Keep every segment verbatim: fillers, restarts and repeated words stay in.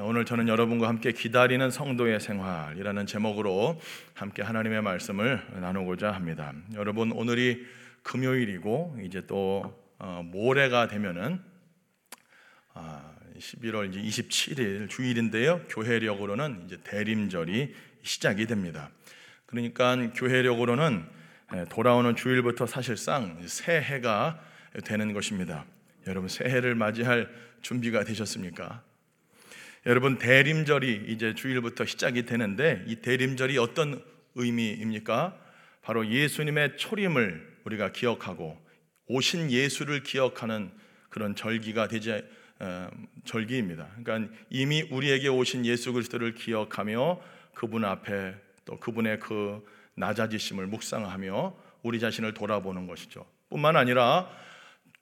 오늘 저는 여러분과 함께 기다리는 성도의 생활이라는 제목으로 함께 하나님의 말씀을 나누고자 합니다. 여러분, 오늘이 금요일이고 이제 또 모레가 되면은 십일월 이십칠일 주일인데요. 교회력으로는 이제 대림절이 시작이 됩니다. 그러니까 교회력으로는 돌아오는 주일부터 사실상 새해가 되는 것입니다. 여러분, 새해를 맞이할 준비가 되셨습니까? 여러분, 대림절이 이제 주일부터 시작이 되는데 이 대림절이 어떤 의미입니까? 바로 예수님의 초림을 우리가 기억하고 오신 예수를 기억하는 그런 절기가 되지 어, 절기입니다. 그러니까 이미 우리에게 오신 예수 그리스도를 기억하며 그분 앞에 또 그분의 그 낮아지심을 묵상하며 우리 자신을 돌아보는 것이죠. 뿐만 아니라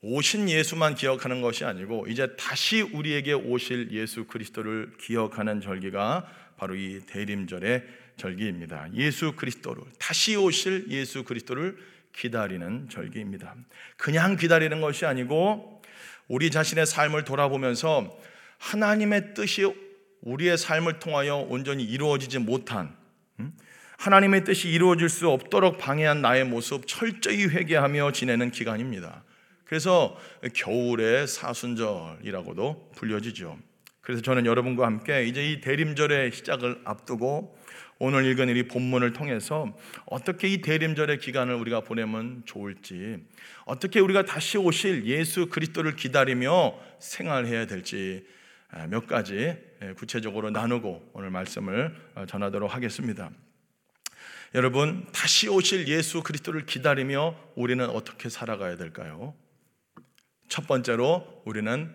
오신 예수만 기억하는 것이 아니고 이제 다시 우리에게 오실 예수 그리스도를 기억하는 절기가 바로 이 대림절의 절기입니다. 예수 그리스도를, 다시 오실 예수 그리스도를 기다리는 절기입니다. 그냥 기다리는 것이 아니고 우리 자신의 삶을 돌아보면서 하나님의 뜻이 우리의 삶을 통하여 온전히 이루어지지 못한, 하나님의 뜻이 이루어질 수 없도록 방해한 나의 모습 철저히 회개하며 지내는 기간입니다. 그래서 겨울의 사순절이라고도 불려지죠. 그래서 저는 여러분과 함께 이제 이 대림절의 시작을 앞두고 오늘 읽은 이 본문을 통해서 어떻게 이 대림절의 기간을 우리가 보내면 좋을지, 어떻게 우리가 다시 오실 예수 그리스도를 기다리며 생활해야 될지 몇 가지 구체적으로 나누고 오늘 말씀을 전하도록 하겠습니다. 여러분, 다시 오실 예수 그리스도를 기다리며 우리는 어떻게 살아가야 될까요? 첫 번째로 우리는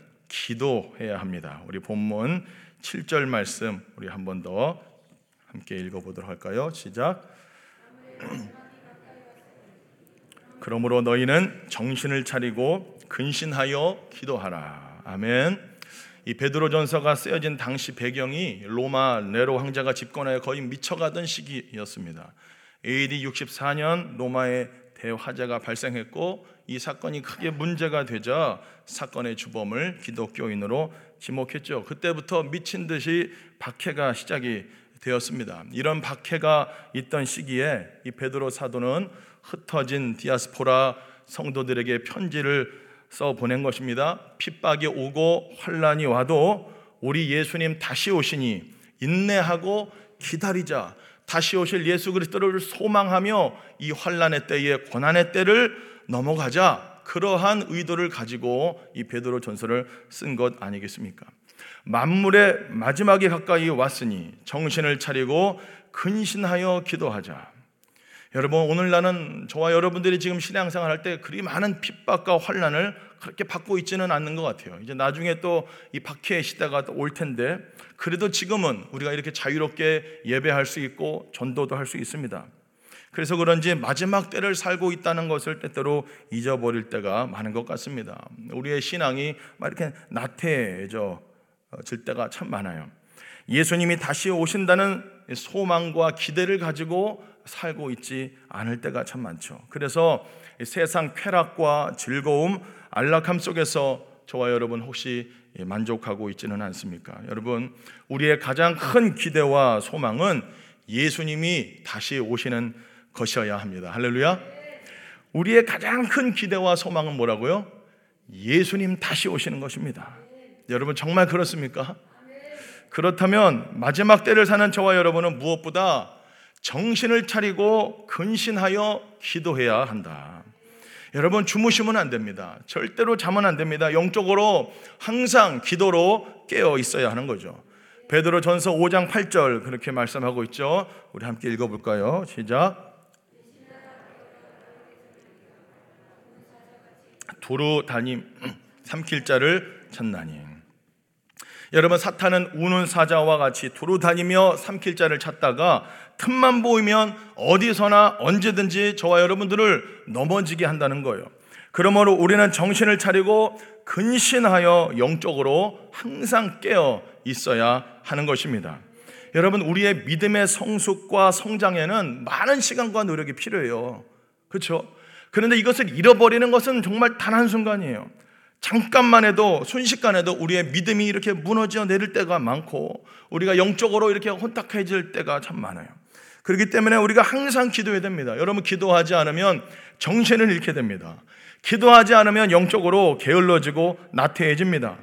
기도해야 합니다. 우리 본문 칠 절 말씀 우리 한 번 더 함께 읽어보도록 할까요? 시작. 그러므로 너희는 정신을 차리고 근신하여 기도하라. 아멘. 이 베드로전서가 쓰여진 당시 배경이 로마 네로 황제가 집권하여 거의 미쳐가던 시기였습니다. 에이디 육십사년 로마의 대화재가 발생했고 이 사건이 크게 문제가 되자 사건의 주범을 기독교인으로 지목했죠. 그때부터 미친 듯이 박해가 시작이 되었습니다. 이런 박해가 있던 시기에 이 베드로 사도는 흩어진 디아스포라 성도들에게 편지를 써 보낸 것입니다. 핍박이 오고 환난이 와도 우리 예수님 다시 오시니 인내하고 기다리자. 다시 오실 예수 그리스도를 소망하며 이 환난의 때에 고난의 때를 넘어가자. 그러한 의도를 가지고 이 베드로 전서를 쓴 것 아니겠습니까? 만물의 마지막에 가까이 왔으니 정신을 차리고 근신하여 기도하자. 여러분, 오늘 나는 저와 여러분들이 지금 신앙생활 할 때 그리 많은 핍박과 환난을 그렇게 받고 있지는 않는 것 같아요. 이제 나중에 또 이 박해의 시대가 또 올 텐데 그래도 지금은 우리가 이렇게 자유롭게 예배할 수 있고 전도도 할 수 있습니다. 그래서 그런지 마지막 때를 살고 있다는 것을 때때로 잊어버릴 때가 많은 것 같습니다. 우리의 신앙이 막 이렇게 나태해져 질 때가 참 많아요. 예수님이 다시 오신다는 소망과 기대를 가지고 살고 있지 않을 때가 참 많죠. 그래서 세상 쾌락과 즐거움, 안락함 속에서 저와 여러분 혹시 만족하고 있지는 않습니까? 여러분, 우리의 가장 큰 기대와 소망은 예수님이 다시 오시는 것이어야 합니다. 할렐루야. 우리의 가장 큰 기대와 소망은 뭐라고요? 예수님 다시 오시는 것입니다. 여러분, 정말 그렇습니까? 그렇다면 마지막 때를 사는 저와 여러분은 무엇보다 정신을 차리고 근신하여 기도해야 한다. 여러분, 주무시면 안 됩니다. 절대로 자면 안 됩니다. 영적으로 항상 기도로 깨어 있어야 하는 거죠. 베드로전서 오장 팔절 그렇게 말씀하고 있죠. 우리 함께 읽어볼까요? 시작. 두루 다님 삼킬 자를 찾나니. 여러분, 사탄은 우는 사자와 같이 두루 다니며 삼킬 자를 찾다가 틈만 보이면 어디서나 언제든지 저와 여러분들을 넘어지게 한다는 거예요. 그러므로 우리는 정신을 차리고 근신하여 영적으로 항상 깨어 있어야 하는 것입니다. 여러분, 우리의 믿음의 성숙과 성장에는 많은 시간과 노력이 필요해요. 그렇죠? 그런데 이것을 잃어버리는 것은 정말 단 한순간이에요. 잠깐만 해도, 순식간에도 우리의 믿음이 이렇게 무너져 내릴 때가 많고, 우리가 영적으로 이렇게 혼탁해질 때가 참 많아요. 그렇기 때문에 우리가 항상 기도해야 됩니다. 여러분, 기도하지 않으면 정신을 잃게 됩니다. 기도하지 않으면 영적으로 게을러지고 나태해집니다.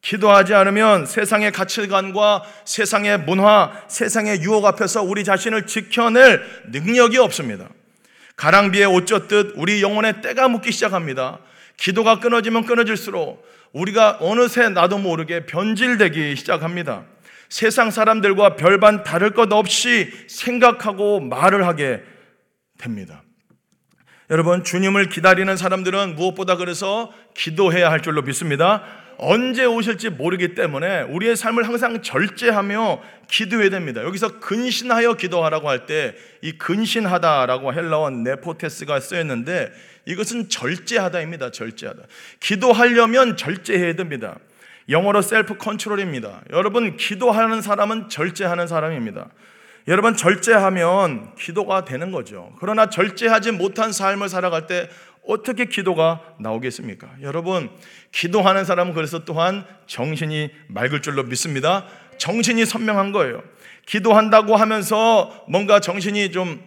기도하지 않으면 세상의 가치관과 세상의 문화, 세상의 유혹 앞에서 우리 자신을 지켜낼 능력이 없습니다. 가랑비에 옷 젖듯 우리 영혼에 때가 묻기 시작합니다. 기도가 끊어지면 끊어질수록 우리가 어느새 나도 모르게 변질되기 시작합니다. 세상 사람들과 별반 다를 것 없이 생각하고 말을 하게 됩니다. 여러분, 주님을 기다리는 사람들은 무엇보다 그래서 기도해야 할 줄로 믿습니다. 언제 오실지 모르기 때문에 우리의 삶을 항상 절제하며 기도해야 됩니다. 여기서 근신하여 기도하라고 할 때 이 근신하다라고 헬라어 네포테스가 쓰였는데, 이것은 절제하다입니다. 절제하다. 기도하려면 절제해야 됩니다. 영어로 셀프 컨트롤입니다. 여러분, 기도하는 사람은 절제하는 사람입니다. 여러분, 절제하면 기도가 되는 거죠. 그러나 절제하지 못한 삶을 살아갈 때 어떻게 기도가 나오겠습니까? 여러분, 기도하는 사람은 그래서 또한 정신이 맑을 줄로 믿습니다. 정신이 선명한 거예요. 기도한다고 하면서 뭔가 정신이 좀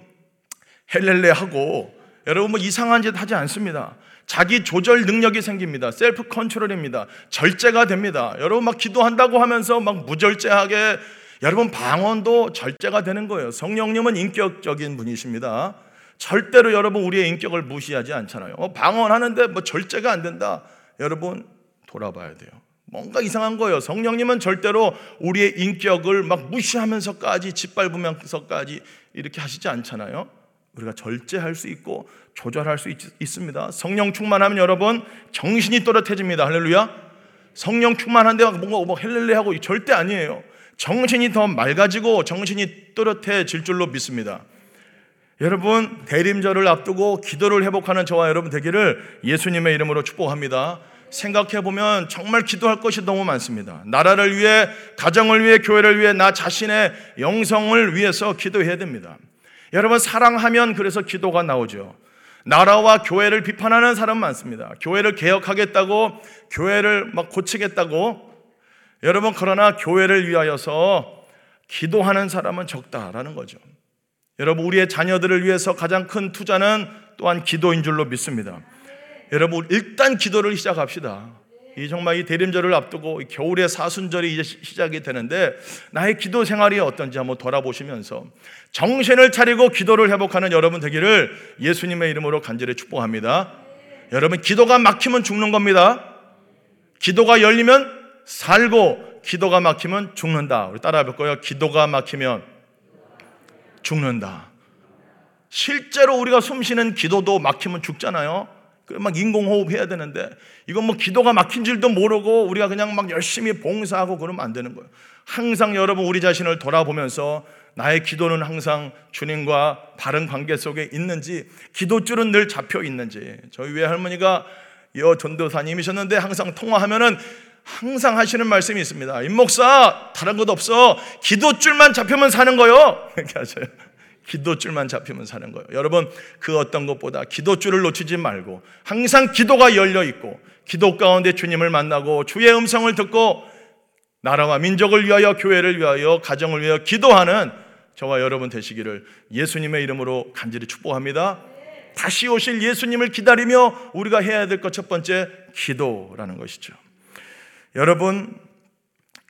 헬렐레하고, 여러분, 뭐 이상한 짓 하지 않습니다. 자기 조절 능력이 생깁니다. 셀프 컨트롤입니다. 절제가 됩니다. 여러분, 막 기도한다고 하면서 막 무절제하게, 여러분, 방언도 절제가 되는 거예요. 성령님은 인격적인 분이십니다. 절대로 여러분 우리의 인격을 무시하지 않잖아요. 어, 방언하는데 뭐 절제가 안 된다. 여러분, 돌아봐야 돼요. 뭔가 이상한 거예요. 성령님은 절대로 우리의 인격을 막 무시하면서까지, 짓밟으면서까지 이렇게 하시지 않잖아요. 우리가 절제할 수 있고 조절할 수 있, 있습니다. 성령 충만하면 여러분 정신이 또렷해집니다. 할렐루야. 성령 충만한데 뭔가 막 헬렐레하고 절대 아니에요. 정신이 더 맑아지고 정신이 또렷해질 줄로 믿습니다. 여러분, 대림절을 앞두고 기도를 회복하는 저와 여러분 되기를 예수님의 이름으로 축복합니다. 생각해보면 정말 기도할 것이 너무 많습니다. 나라를 위해, 가정을 위해, 교회를 위해, 나 자신의 영성을 위해서 기도해야 됩니다. 여러분, 사랑하면 그래서 기도가 나오죠. 나라와 교회를 비판하는 사람 많습니다. 교회를 개혁하겠다고, 교회를 막 고치겠다고. 여러분, 그러나 교회를 위하여서 기도하는 사람은 적다라는 거죠. 여러분, 우리의 자녀들을 위해서 가장 큰 투자는 또한 기도인 줄로 믿습니다. 여러분, 일단 기도를 시작합시다. 이 정말 이 대림절을 앞두고 겨울의 사순절이 이제 시작이 되는데, 나의 기도 생활이 어떤지 한번 돌아보시면서 정신을 차리고 기도를 회복하는 여러분 되기를 예수님의 이름으로 간절히 축복합니다. 여러분, 기도가 막히면 죽는 겁니다. 기도가 열리면 살고, 기도가 막히면 죽는다. 우리 따라 해볼까요? 기도가 막히면 죽는다. 실제로 우리가 숨쉬는 기도도 막히면 죽잖아요. 막 인공호흡 해야 되는데, 이건 뭐 기도가 막힌 줄도 모르고 우리가 그냥 막 열심히 봉사하고 그러면 안 되는 거예요. 항상 여러분 우리 자신을 돌아보면서 나의 기도는 항상 주님과 바른 관계 속에 있는지, 기도줄은 늘 잡혀 있는지. 저희 외할머니가 여 전도사님이셨는데 항상 통화하면은 항상 하시는 말씀이 있습니다. 임 목사, 다른 것 없어. 기도줄만 잡히면 사는 거요. 이렇게 하세요. 기도줄만 잡히면 사는 거요. 여러분, 그 어떤 것보다 기도줄을 놓치지 말고 항상 기도가 열려 있고, 기도 가운데 주님을 만나고 주의 음성을 듣고 나라와 민족을 위하여, 교회를 위하여, 가정을 위하여 기도하는 저와 여러분 되시기를 예수님의 이름으로 간절히 축복합니다. 다시 오실 예수님을 기다리며 우리가 해야 될 것 첫 번째, 기도라는 것이죠. 여러분,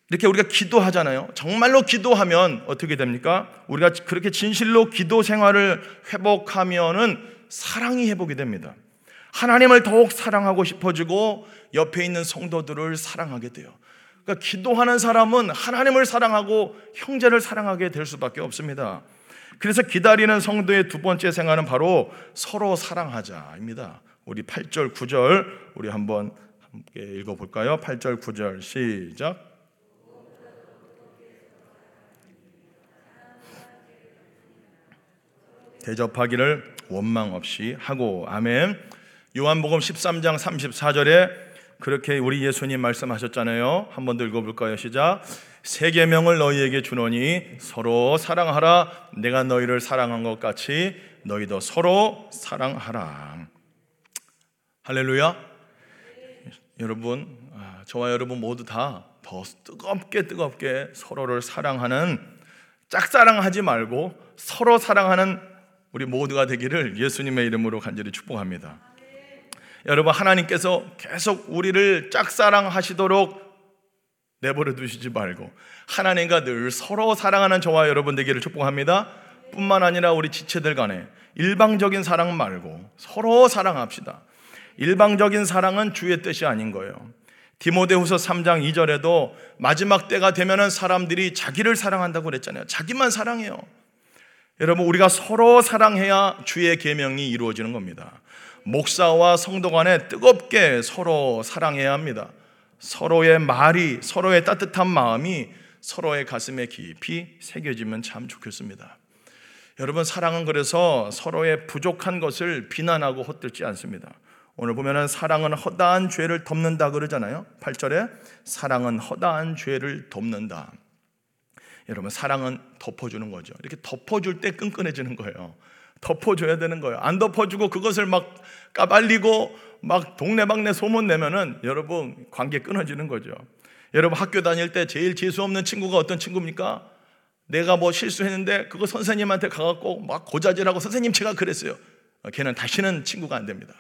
이렇게 우리가 기도하잖아요. 정말로 기도하면 어떻게 됩니까? 우리가 그렇게 진실로 기도 생활을 회복하면은 사랑이 회복이 됩니다. 하나님을 더욱 사랑하고 싶어지고 옆에 있는 성도들을 사랑하게 돼요. 그러니까 기도하는 사람은 하나님을 사랑하고 형제를 사랑하게 될 수밖에 없습니다. 그래서 기다리는 성도의 두 번째 생활은 바로 서로 사랑하자입니다. 우리 팔 절, 구 절 우리 한번 함께 읽어볼까요? 팔 절, 구 절 시작. 대접하기를 원망 없이 하고. 아멘. 요한복음 십삼 장 삼십사 절에 그렇게 우리 예수님 말씀하셨잖아요. 한번 더 읽어볼까요? 시작. 새 계명을 너희에게 주노니 서로 사랑하라. 내가 너희를 사랑한 것 같이 너희도 서로 사랑하라. 할렐루야. 여러분, 저와 여러분 모두 다 더 뜨겁게 뜨겁게 서로를 사랑하는, 짝사랑하지 말고 서로 사랑하는 우리 모두가 되기를 예수님의 이름으로 간절히 축복합니다. 여러분, 하나님께서 계속 우리를 짝사랑하시도록 내버려 두시지 말고 하나님과 늘 서로 사랑하는 저와 여러분 되기를 축복합니다. 뿐만 아니라 우리 지체들 간에 일방적인 사랑 말고 서로 사랑합시다. 일방적인 사랑은 주의 뜻이 아닌 거예요. 디모데후서 삼 장 이 절에도 마지막 때가 되면은 사람들이 자기를 사랑한다고 그랬잖아요. 자기만 사랑해요. 여러분, 우리가 서로 사랑해야 주의 계명이 이루어지는 겁니다. 목사와 성도 간에 뜨겁게 서로 사랑해야 합니다. 서로의 말이, 서로의 따뜻한 마음이 서로의 가슴에 깊이 새겨지면 참 좋겠습니다. 여러분, 사랑은 그래서 서로의 부족한 것을 비난하고 헛들지 않습니다. 오늘 보면은 사랑은 허다한 죄를 덮는다 그러잖아요. 팔 절에 사랑은 허다한 죄를 덮는다. 여러분, 사랑은 덮어주는 거죠. 이렇게 덮어줄 때 끈끈해지는 거예요. 덮어줘야 되는 거예요. 안 덮어주고 그것을 막 까발리고 막 동네방네 소문내면은 여러분, 관계 끊어지는 거죠. 여러분, 학교 다닐 때 제일 재수없는 친구가 어떤 친구입니까? 내가 뭐 실수했는데 그거 선생님한테 가갖고 막 고자질하고, 선생님 제가 그랬어요. 걔는 다시는 친구가 안 됩니다.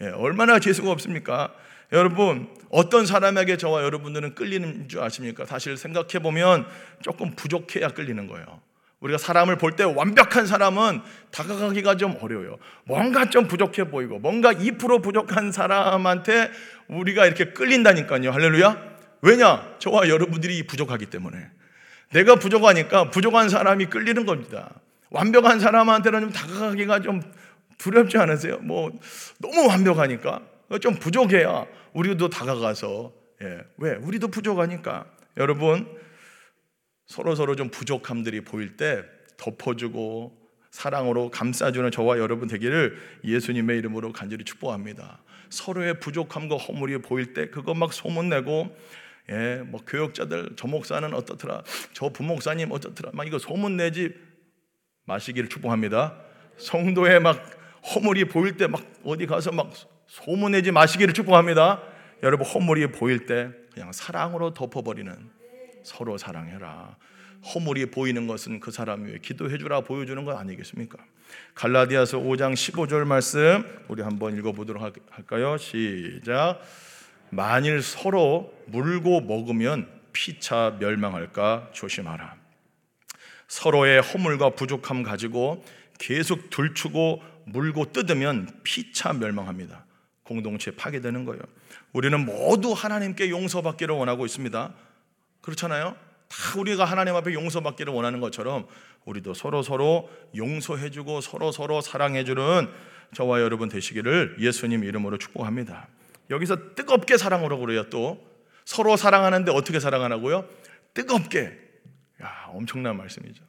예, 얼마나 재수가 없습니까? 여러분, 어떤 사람에게 저와 여러분들은 끌리는 줄 아십니까? 사실 생각해보면 조금 부족해야 끌리는 거예요. 우리가 사람을 볼 때 완벽한 사람은 다가가기가 좀 어려워요. 뭔가 좀 부족해 보이고 뭔가 이 퍼센트 부족한 사람한테 우리가 이렇게 끌린다니까요. 할렐루야. 왜냐? 저와 여러분들이 부족하기 때문에. 내가 부족하니까 부족한 사람이 끌리는 겁니다. 완벽한 사람한테는 좀 다가가기가 좀 두렵지 않으세요? 뭐 너무 완벽하니까 좀 부족해야 우리도 다가가서, 예, 왜? 우리도 부족하니까. 여러분, 서로서로 좀 부족함들이 보일 때 덮어주고 사랑으로 감싸주는 저와 여러분 되기를 예수님의 이름으로 간절히 축복합니다. 서로의 부족함과 허물이 보일 때 그거 막 소문내고, 예, 뭐 교역자들 저 목사는 어떻더라, 저 부목사님 어떻더라, 막 이거 소문내지 마시기를 축복합니다. 성도에 막 허물이 보일 때 막 어디 가서 막 소문내지 마시기를 축복합니다. 여러분, 허물이 보일 때 그냥 사랑으로 덮어버리는, 서로 사랑해라. 허물이 보이는 것은 그 사람 위에 기도해주라 보여주는 거 아니겠습니까? 갈라디아서 오 장 십오 절 말씀 우리 한번 읽어보도록 할까요? 시작. 만일 서로 물고 먹으면 피차 멸망할까 조심하라. 서로의 허물과 부족함 가지고 계속 둘추고 물고 뜯으면 피차 멸망합니다. 공동체 파괴되는 거예요. 우리는 모두 하나님께 용서받기를 원하고 있습니다. 그렇잖아요. 다 우리가 하나님 앞에 용서받기를 원하는 것처럼 우리도 서로서로 용서해주고 서로서로 사랑해주는 저와 여러분 되시기를 예수님 이름으로 축복합니다. 여기서 뜨겁게 사랑으로 그래요. 또 서로 사랑하는데 어떻게 사랑하라고요? 뜨겁게. 야, 엄청난 말씀이죠.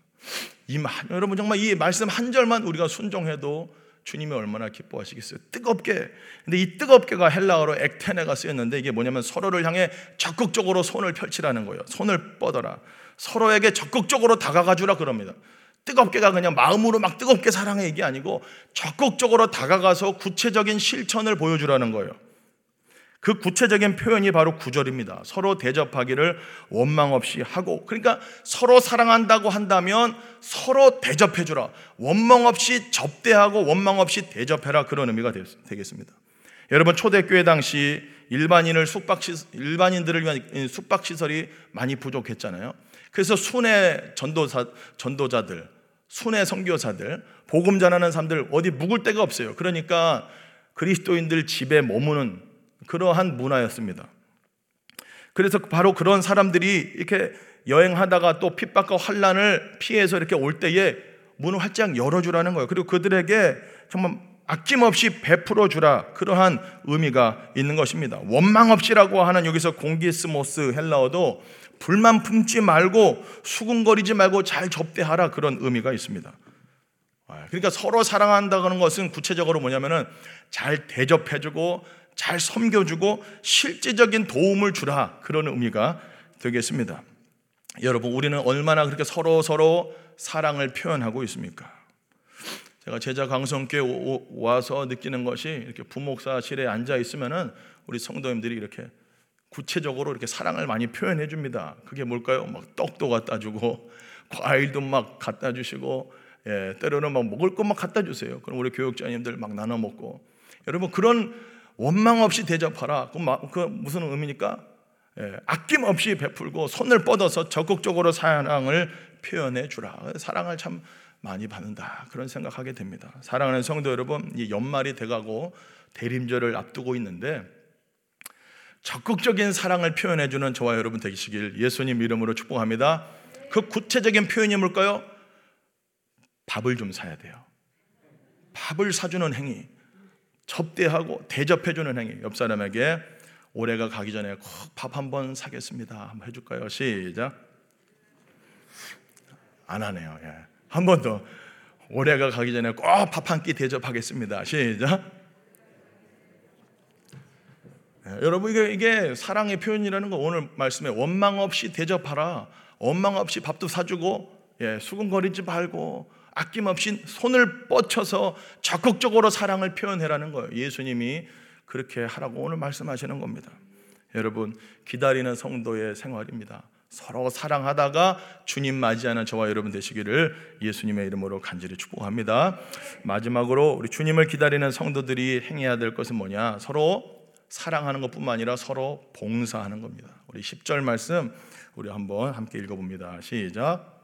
이, 여러분, 정말 이 말씀 한 절만 우리가 순종해도 주님이 얼마나 기뻐하시겠어요. 뜨겁게. 근데 이 뜨겁게가 헬라어로 액테네가 쓰였는데 이게 뭐냐면 서로를 향해 적극적으로 손을 펼치라는 거예요. 손을 뻗어라. 서로에게 적극적으로 다가가 주라 그럽니다. 뜨겁게가 그냥 마음으로 막 뜨겁게 사랑해 이게 아니고 적극적으로 다가가서 구체적인 실천을 보여주라는 거예요. 그 구체적인 표현이 바로 구 절입니다. 서로 대접하기를 원망 없이 하고. 그러니까 서로 사랑한다고 한다면 서로 대접해주라. 원망 없이 접대하고 원망 없이 대접해라. 그런 의미가 되겠습니다. 여러분, 초대교회 당시 일반인을 숙박시, 일반인들을 위한 숙박시설이 많이 부족했잖아요. 그래서 순회 전도사, 전도자들, 순회 선교사들, 복음 전하는 사람들 어디 묵을 데가 없어요. 그러니까 그리스도인들 집에 머무는 그러한 문화였습니다. 그래서 바로 그런 사람들이 이렇게 여행하다가 또 핍박과 환란을 피해서 이렇게 올 때에 문을 활짝 열어주라는 거예요. 그리고 그들에게 정말 아낌없이 베풀어주라. 그러한 의미가 있는 것입니다. 원망 없이라고 하는 여기서 공기스모스 헬라어도 불만 품지 말고 수군거리지 말고 잘 접대하라. 그런 의미가 있습니다. 그러니까 서로 사랑한다는 것은 구체적으로 뭐냐면은 잘 대접해주고 잘 섬겨주고 실질적인 도움을 주라. 그런 의미가 되겠습니다. 여러분, 우리는 얼마나 그렇게 서로서로 사랑을 표현하고 있습니까? 제가 제자 강성교회 와서 느끼는 것이, 이렇게 부목사실에 앉아 있으면은 우리 성도님들이 이렇게 구체적으로 이렇게 사랑을 많이 표현해 줍니다. 그게 뭘까요? 막 떡도 갖다 주고 과일도 막 갖다 주시고, 예, 때로는 막 먹을 것만 갖다 주세요. 그럼 우리 교육자님들 막 나눠 먹고. 여러분, 그런 원망 없이 대접하라. 그 무슨 의미입니까? 예, 아낌없이 베풀고 손을 뻗어서 적극적으로 사랑을 표현해 주라. 사랑을 참 많이 받는다, 그런 생각하게 됩니다. 사랑하는 성도 여러분, 이 연말이 돼가고 대림절을 앞두고 있는데 적극적인 사랑을 표현해 주는 저와 여러분 되시길 예수님 이름으로 축복합니다. 그 구체적인 표현이 뭘까요? 밥을 좀 사야 돼요. 밥을 사주는 행위, 접대하고 대접해 주는 행위. 옆 사람에게 올해가 가기 전에 꼭 밥 한번 사겠습니다. 한번 해줄까요? 시작. 안 하네요. 예. 한 번 더. 올해가 가기 전에 꼭 밥 한 끼 대접하겠습니다. 시작. 네, 여러분, 이게, 이게 사랑의 표현이라는 거, 오늘 말씀에 원망 없이 대접하라, 원망 없이 밥도 사주고, 예, 수근거리지 말고 아낌없이 손을 뻗쳐서 적극적으로 사랑을 표현해라는 거예요. 예수님이 그렇게 하라고 오늘 말씀하시는 겁니다. 여러분, 기다리는 성도의 생활입니다. 서로 사랑하다가 주님 맞이하는 저와 여러분 되시기를 예수님의 이름으로 간절히 축복합니다. 마지막으로 우리 주님을 기다리는 성도들이 행해야 될 것은 뭐냐? 서로 사랑하는 것뿐만 아니라 서로 봉사하는 겁니다. 우리 십 절 말씀 우리 한번 함께 읽어봅니다. 시작.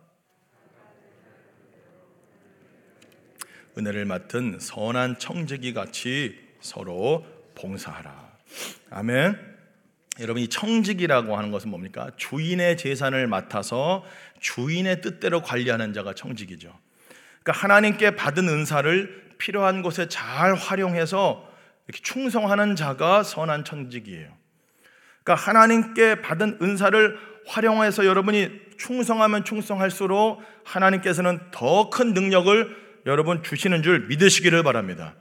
은혜를 맡은 선한 청지기 같이 서로 봉사하라. 아멘. 여러분, 이 청지기라고 하는 것은 뭡니까? 주인의 재산을 맡아서 주인의 뜻대로 관리하는 자가 청지기죠. 그러니까 하나님께 받은 은사를 필요한 곳에 잘 활용해서 이렇게 충성하는 자가 선한 청지기예요. 그러니까 하나님께 받은 은사를 활용해서 여러분이 충성하면 충성할수록 하나님께서는 더 큰 능력을 여러분 주시는 줄 믿으시기를 바랍니다.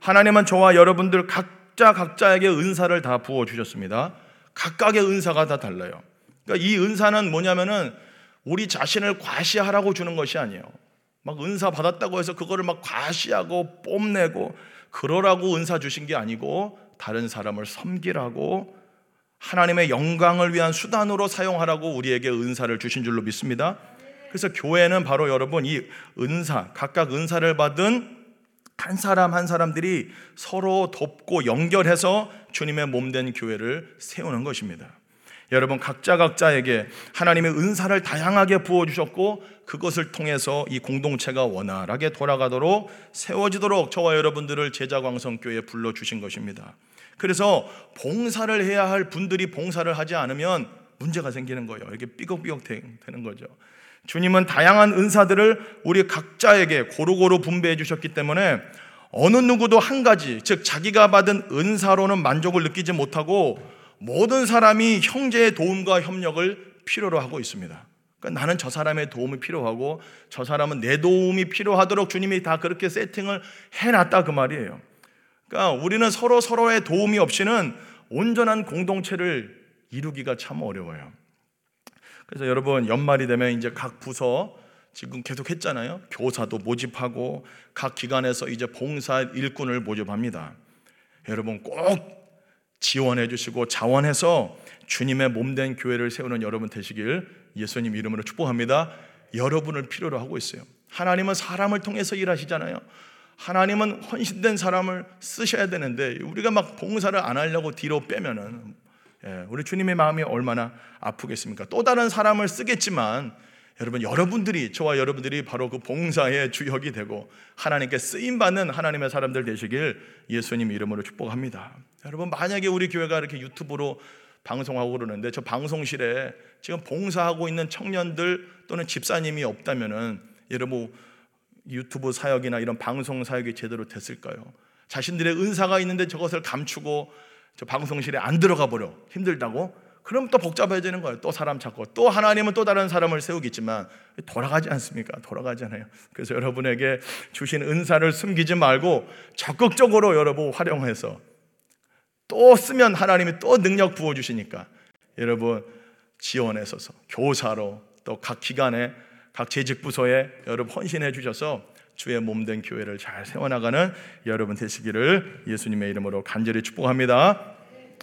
하나님은 저와 여러분들 각자 각자에게 은사를 다 부어주셨습니다. 각각의 은사가 다 달라요. 그러니까 이 은사는 뭐냐면은 우리 자신을 과시하라고 주는 것이 아니에요. 막 은사 받았다고 해서 그거를 막 과시하고 뽐내고 그러라고 은사 주신 게 아니고, 다른 사람을 섬기라고, 하나님의 영광을 위한 수단으로 사용하라고 우리에게 은사를 주신 줄로 믿습니다. 그래서 교회는 바로 여러분, 이 은사, 각각 은사를 받은 한 사람 한 사람들이 서로 돕고 연결해서 주님의 몸된 교회를 세우는 것입니다. 여러분, 각자 각자에게 하나님의 은사를 다양하게 부어주셨고, 그것을 통해서 이 공동체가 원활하게 돌아가도록, 세워지도록 저와 여러분들을 제자광성교회에 불러주신 것입니다. 그래서 봉사를 해야 할 분들이 봉사를 하지 않으면 문제가 생기는 거예요. 이렇게 삐걱삐걱 되는 거죠. 주님은 다양한 은사들을 우리 각자에게 고루고루 분배해 주셨기 때문에 어느 누구도 한 가지, 즉 자기가 받은 은사로는 만족을 느끼지 못하고 모든 사람이 형제의 도움과 협력을 필요로 하고 있습니다. 그러니까 나는 저 사람의 도움이 필요하고 저 사람은 내 도움이 필요하도록 주님이 다 그렇게 세팅을 해놨다, 그 말이에요. 그러니까 우리는 서로 서로의 도움이 없이는 온전한 공동체를 이루기가 참 어려워요. 그래서 여러분, 연말이 되면 이제 각 부서 지금 계속 했잖아요. 교사도 모집하고 각 기관에서 이제 봉사 일꾼을 모집합니다. 여러분, 꼭 지원해 주시고 자원해서 주님의 몸된 교회를 세우는 여러분 되시길 예수님 이름으로 축복합니다. 여러분을 필요로 하고 있어요. 하나님은 사람을 통해서 일하시잖아요. 하나님은 헌신된 사람을 쓰셔야 되는데 우리가 막 봉사를 안 하려고 뒤로 빼면은, 예, 우리 주님의 마음이 얼마나 아프겠습니까? 또 다른 사람을 쓰겠지만 여러분, 여러분들이, 저와 여러분들이 바로 그 봉사의 주역이 되고 하나님께 쓰임받는 하나님의 사람들 되시길 예수님 이름으로 축복합니다. 여러분, 만약에 우리 교회가 이렇게 유튜브로 방송하고 그러는데 저 방송실에 지금 봉사하고 있는 청년들 또는 집사님이 없다면은 여러분, 유튜브 사역이나 이런 방송 사역이 제대로 됐을까요? 자신들의 은사가 있는데 저것을 감추고 저 방송실에 안 들어가 버려, 힘들다고? 그럼 또 복잡해지는 거예요. 또 사람 찾고, 또 하나님은 또 다른 사람을 세우겠지만 돌아가지 않습니까? 돌아가잖아요. 그래서 여러분에게 주신 은사를 숨기지 말고 적극적으로 여러분 활용해서 또 쓰면 하나님이 또 능력 부어주시니까 여러분 지원해서 교사로, 또 각 기관에 각 재직 부서에 여러분 헌신해 주셔서 주의 몸된 교회를 잘 세워나가는 여러분 되시기를 예수님의 이름으로 간절히 축복합니다.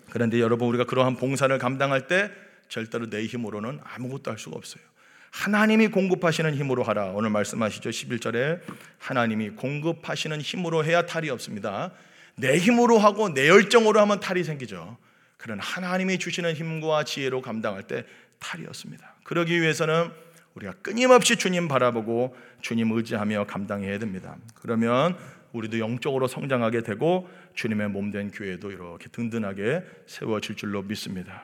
그런데 여러분, 우리가 그러한 봉사를 감당할 때 절대로 내 힘으로는 아무것도 할 수가 없어요. 하나님이 공급하시는 힘으로 하라. 오늘 말씀하시죠. 십일 절에 하나님이 공급하시는 힘으로 해야 탈이 없습니다. 내 힘으로 하고 내 열정으로 하면 탈이 생기죠. 그런 하나님이 주시는 힘과 지혜로 감당할 때 탈이 없습니다. 그러기 위해서는 우리가 끊임없이 주님 바라보고 주님 의지하며 감당해야 됩니다. 그러면 우리도 영적으로 성장하게 되고 주님의 몸된 교회도 이렇게 든든하게 세워질 줄로 믿습니다.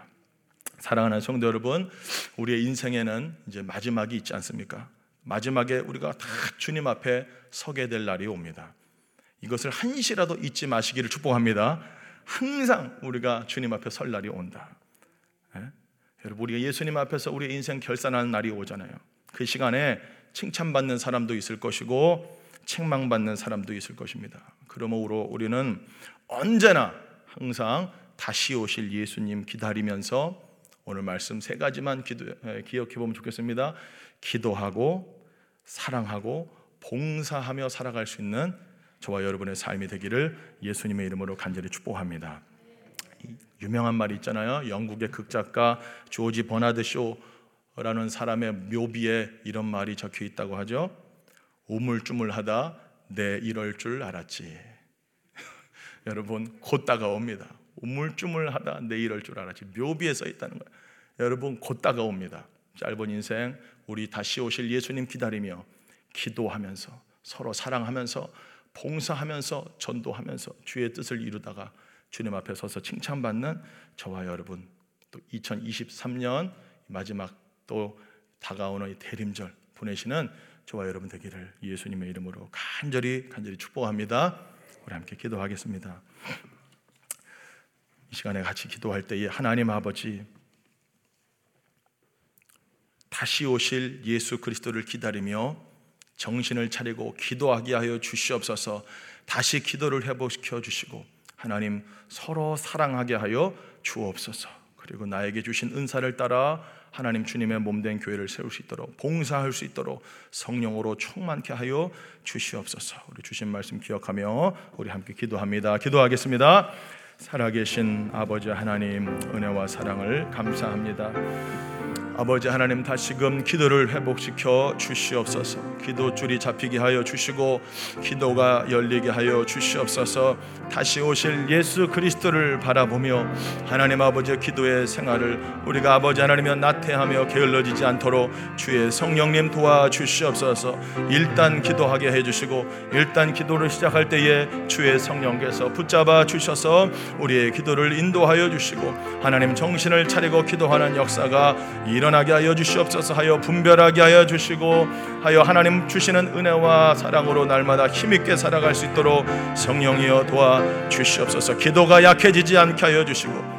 사랑하는 성도 여러분, 우리의 인생에는 이제 마지막이 있지 않습니까? 마지막에 우리가 다 주님 앞에 서게 될 날이 옵니다. 이것을 한시라도 잊지 마시기를 축복합니다. 항상 우리가 주님 앞에 설 날이 온다. 예? 여러분, 우리가 예수님 앞에서 우리의 인생 결산하는 날이 오잖아요. 그 시간에 칭찬받는 사람도 있을 것이고 책망받는 사람도 있을 것입니다. 그러므로 우리는 언제나 항상 다시 오실 예수님 기다리면서 오늘 말씀 세 가지만 기도, 기억해 보면 좋겠습니다. 기도하고 사랑하고 봉사하며 살아갈 수 있는 저와 여러분의 삶이 되기를 예수님의 이름으로 간절히 축복합니다. 유명한 말이 있잖아요. 영국의 극작가 조지 버나드 쇼라는 사람의 묘비에 이런 말이 적혀 있다고 하죠. 우물쭈물하다 내 이럴 줄 알았지. 여러분, 곧 다가옵니다. 우물쭈물하다 내 이럴 줄 알았지. 묘비에 써 있다는 거예요. 여러분, 곧 다가옵니다. 짧은 인생, 우리 다시 오실 예수님 기다리며 기도하면서 서로 사랑하면서 봉사하면서 전도하면서 주의 뜻을 이루다가 주님 앞에 서서 칭찬받는 저와 여러분, 또 이천이십삼 년 마지막 또 다가오는 이 대림절 보내시는 저와 여러분 되기를 예수님의 이름으로 간절히 간절히 축복합니다. 우리 함께 기도하겠습니다. 이 시간에 같이 기도할 때에 하나님 아버지, 다시 오실 예수 그리스도를 기다리며 정신을 차리고 기도하게 하여 주시옵소서. 다시 기도를 회복시켜 주시고 하나님 서로 사랑하게 하여 주옵소서. 그리고 나에게 주신 은사를 따라 하나님 주님의 몸된 교회를 세울 수 있도록 봉사할 수 있도록 성령으로 충만케 하여 주시옵소서. 우리 주신 말씀 기억하며 우리 함께 기도합니다. 기도하겠습니다. 살아계신 아버지 하나님, 은혜와 사랑을 감사합니다. 아버지 하나님, 다시금 기도를 회복시켜 주시옵소서. 기도줄이 잡히게 하여 주시고 기도가 열리게 하여 주시옵소서. 다시 오실 예수 그리스도를 바라보며 하나님 아버지의 기도의 생활을 우리가 아버지 하나님이여 나태하며 게을러지지 않도록 주의 성령님 도와주시옵소서. 일단 기도하게 해주시고 일단 기도를 시작할 때에 주의 성령께서 붙잡아 주셔서 우리의 기도를 인도하여 주시고 하나님 정신을 차리고 기도하는 역사가 일어나게 하여 주시옵소서. 하여 분별하게 하여 주시고 하여 하나님 주시는 은혜와 사랑으로 날마다 힘있게 살아갈 수 있도록 성령이여 도와주시옵소서. 기도가 약해지지 않게 하여 주시고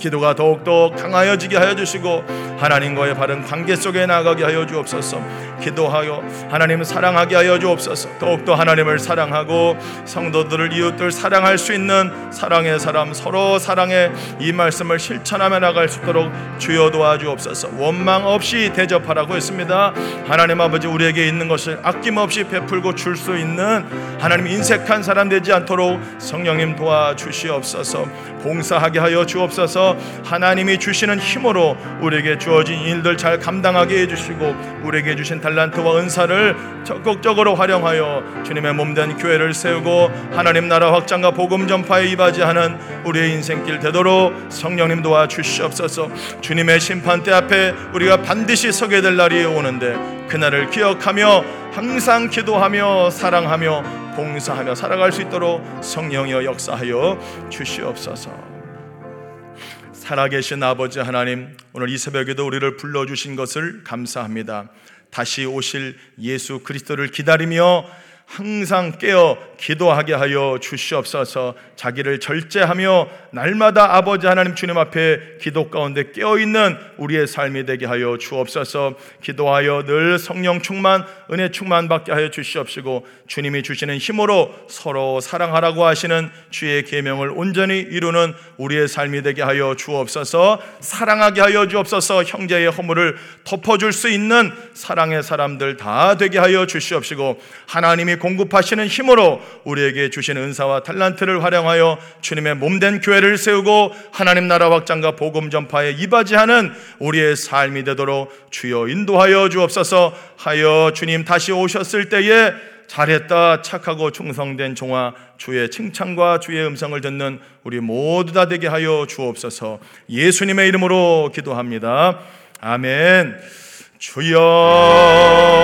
기도가 더욱더 강하여지게 하여 주시고 하나님과의 바른 관계 속에 나아가게 하여 주옵소서. 기도하여 하나님 사랑하게 하여 주옵소서. 더욱더 하나님을 사랑하고 성도들을 이웃들 사랑할 수 있는 사랑의 사람, 서로 사랑의 이 말씀을 실천하며 나갈 수 있도록 주여 도와주옵소서. 원망 없이 대접하라고 했습니다. 하나님 아버지, 우리에게 있는 것을 아낌없이 베풀고 줄 수 있는 하나님 인색한 사람 되지 않도록 성령님 도와주시옵소서. 봉사하게 하여 주옵소서. 하나님이 주시는 힘으로 우리에게 주어진 일들 잘 감당하게 해주시고 우리에게 주신 달란트와 은사를 적극적으로 활용하여 주님의 몸된 교회를 세우고 하나님 나라 확장과 복음 전파에 이바지하는 우리의 인생길 되도록 성령님 도와주시옵소서. 주님의 심판대 앞에 우리가 반드시 서게 될 날이 오는데 그날을 기억하며 항상 기도하며 사랑하며 봉사하며 살아갈 수 있도록 성령이여 역사하여 주시옵소서. 살아계신 아버지 하나님, 오늘 이 새벽에도 우리를 불러주신 것을 감사합니다. 다시 오실 예수 그리스도를 기다리며 항상 깨어 기도하게 하여 주시옵소서. 자기를 절제하며 날마다 아버지 하나님 주님 앞에 기도 가운데 깨어있는 우리의 삶이 되게 하여 주옵소서. 기도하여 늘 성령 충만, 은혜 충만 받게 하여 주시옵시고 주님이 주시는 힘으로 서로 사랑하라고 하시는 주의 계명을 온전히 이루는 우리의 삶이 되게 하여 주옵소서. 사랑하게 하여 주옵소서. 형제의 허물을 덮어줄 수 있는 사랑의 사람들 다 되게 하여 주시옵시고 하나님이 하나님이 공급하시는 힘으로 우리에게 주신 은사와 탤런트를 활용하여 주님의 몸된 교회를 세우고 하나님 나라 확장과 복음 전파에 이바지하는 우리의 삶이 되도록 주여 인도하여 주옵소서. 하여 주님 다시 오셨을 때에 잘했다 착하고 충성된 종아 주의 칭찬과 주의 음성을 듣는 우리 모두 다 되게 하여 주옵소서. 예수님의 이름으로 기도합니다. 아멘. 주여